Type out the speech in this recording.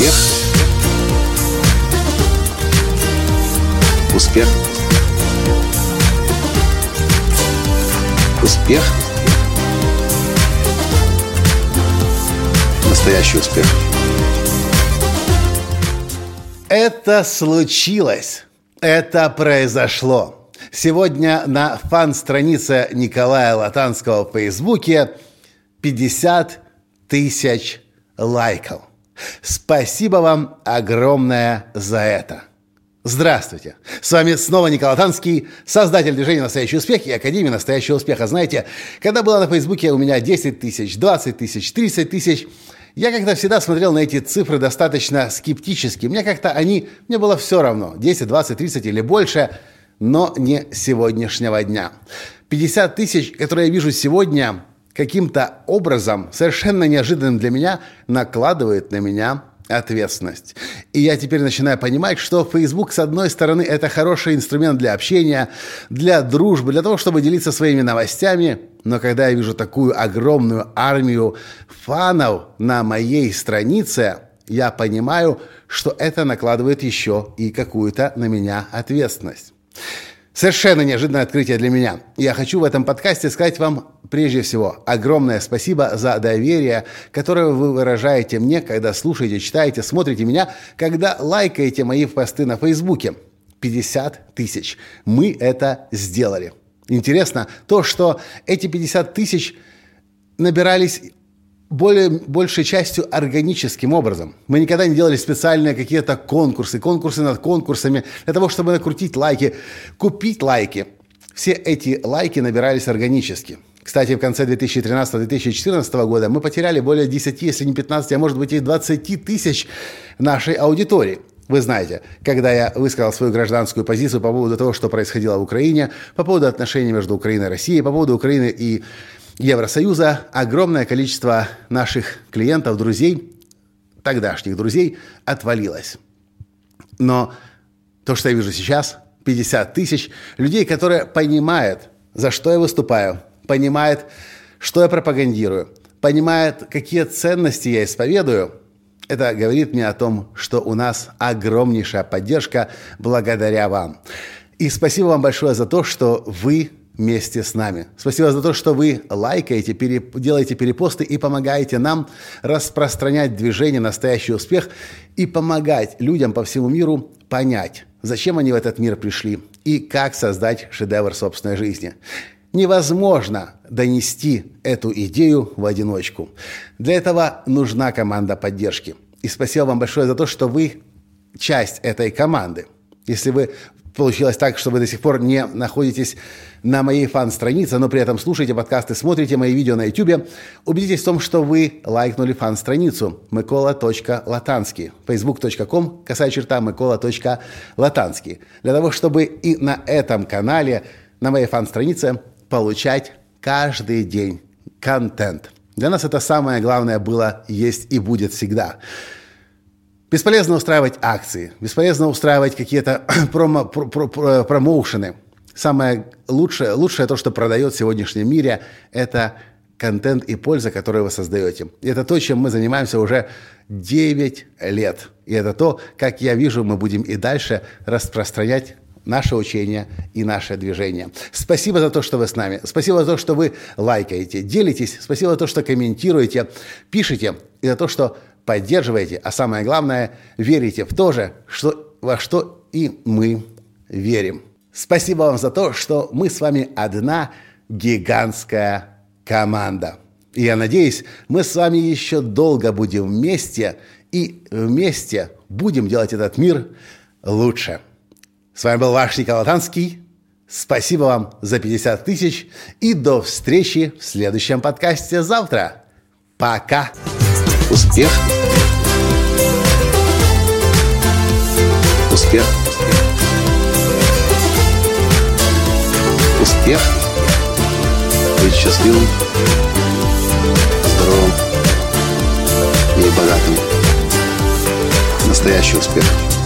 Успех. Успех. Успех. Настоящий успех. Это случилось. Это произошло. Сегодня на фан-странице Николая Латанского в Фейсбуке 50 тысяч лайков. Спасибо вам огромное за это. Здравствуйте! С вами снова Николай Латанский, создатель движения «Настоящий успех» и Академии Настоящего успеха. Знаете, когда было на Фейсбуке у меня 10 тысяч, 20 тысяч, 30 тысяч, я как-то всегда смотрел на эти цифры достаточно скептически. Мне было все равно, 10, 20, 30 или больше, но не сегодняшнего дня. 50 тысяч, которые я вижу сегодня, каким-то образом, совершенно неожиданным для меня, накладывает на меня ответственность. И я теперь начинаю понимать, что Facebook, с одной стороны, это хороший инструмент для общения, для дружбы, для того, чтобы делиться своими новостями. Но когда я вижу такую огромную армию фанов на моей странице, я понимаю, что это накладывает еще и какую-то на меня ответственность. Совершенно неожиданное открытие для меня. Я хочу в этом подкасте сказать вам, прежде всего, огромное спасибо за доверие, которое вы выражаете мне, когда слушаете, читаете, смотрите меня, когда лайкаете мои посты на Фейсбуке. 50 тысяч. Мы это сделали. Интересно то, что эти 50 тысяч набирались большей частью органическим образом. Мы никогда не делали специальные какие-то конкурсы над конкурсами для того, чтобы накрутить лайки, купить лайки. Все эти лайки набирались органически. Кстати, в конце 2013-2014 года мы потеряли более 10, если не 15, а может быть и 20 тысяч нашей аудитории. Вы знаете, когда я высказал свою гражданскую позицию по поводу того, что происходило в Украине, по поводу отношений между Украиной и Россией, по поводу Украины и Евросоюза, огромное количество наших клиентов, друзей, тогдашних друзей, отвалилось. Но то, что я вижу сейчас, 50 тысяч людей, которые понимают, за что я выступаю, понимают, что я пропагандирую, понимают, какие ценности я исповедую, это говорит мне о том, что у нас огромнейшая поддержка благодаря вам. И спасибо вам большое за то, что вы вместе с нами. Спасибо за то, что вы лайкаете, делаете перепосты и помогаете нам распространять движение «Настоящий успех» и помогать людям по всему миру понять, зачем они в этот мир пришли и как создать шедевр собственной жизни. Невозможно донести эту идею в одиночку. Для этого нужна команда поддержки. И спасибо вам большое за то, что вы часть этой команды. Если вы получилось так, что вы до сих пор не находитесь на моей фан-странице, но при этом слушаете подкасты, смотрите мои видео на YouTube, убедитесь в том, что вы лайкнули фан-страницу mikola.latanski, facebook.com/mikola.latanski, для того, чтобы и на этом канале, на моей фан-странице, получать каждый день контент. Для нас это самое главное было, есть и будет всегда. Бесполезно устраивать акции, бесполезно устраивать какие-то промоушены. Самое лучшее то, что продает в сегодняшнем мире, это контент и польза, которую вы создаете. И это то, чем мы занимаемся уже 9 лет. И это то, как я вижу, мы будем и дальше распространять наше учение и наше движение. Спасибо за то, что вы с нами. Спасибо за то, что вы лайкаете, делитесь. Спасибо за то, что комментируете, пишете. И за то, что поддерживаете. А самое главное, верите в то же, во что и мы верим. Спасибо вам за то, что мы с вами одна гигантская команда. И я надеюсь, мы с вами еще долго будем вместе. И вместе будем делать этот мир лучше. С вами был ваш Николай Латанский. Спасибо вам за 50 тысяч. И до встречи в следующем подкасте завтра. Пока! Успех. Успех. Успех. Быть счастливым, здоровым и богатым. Настоящий успех.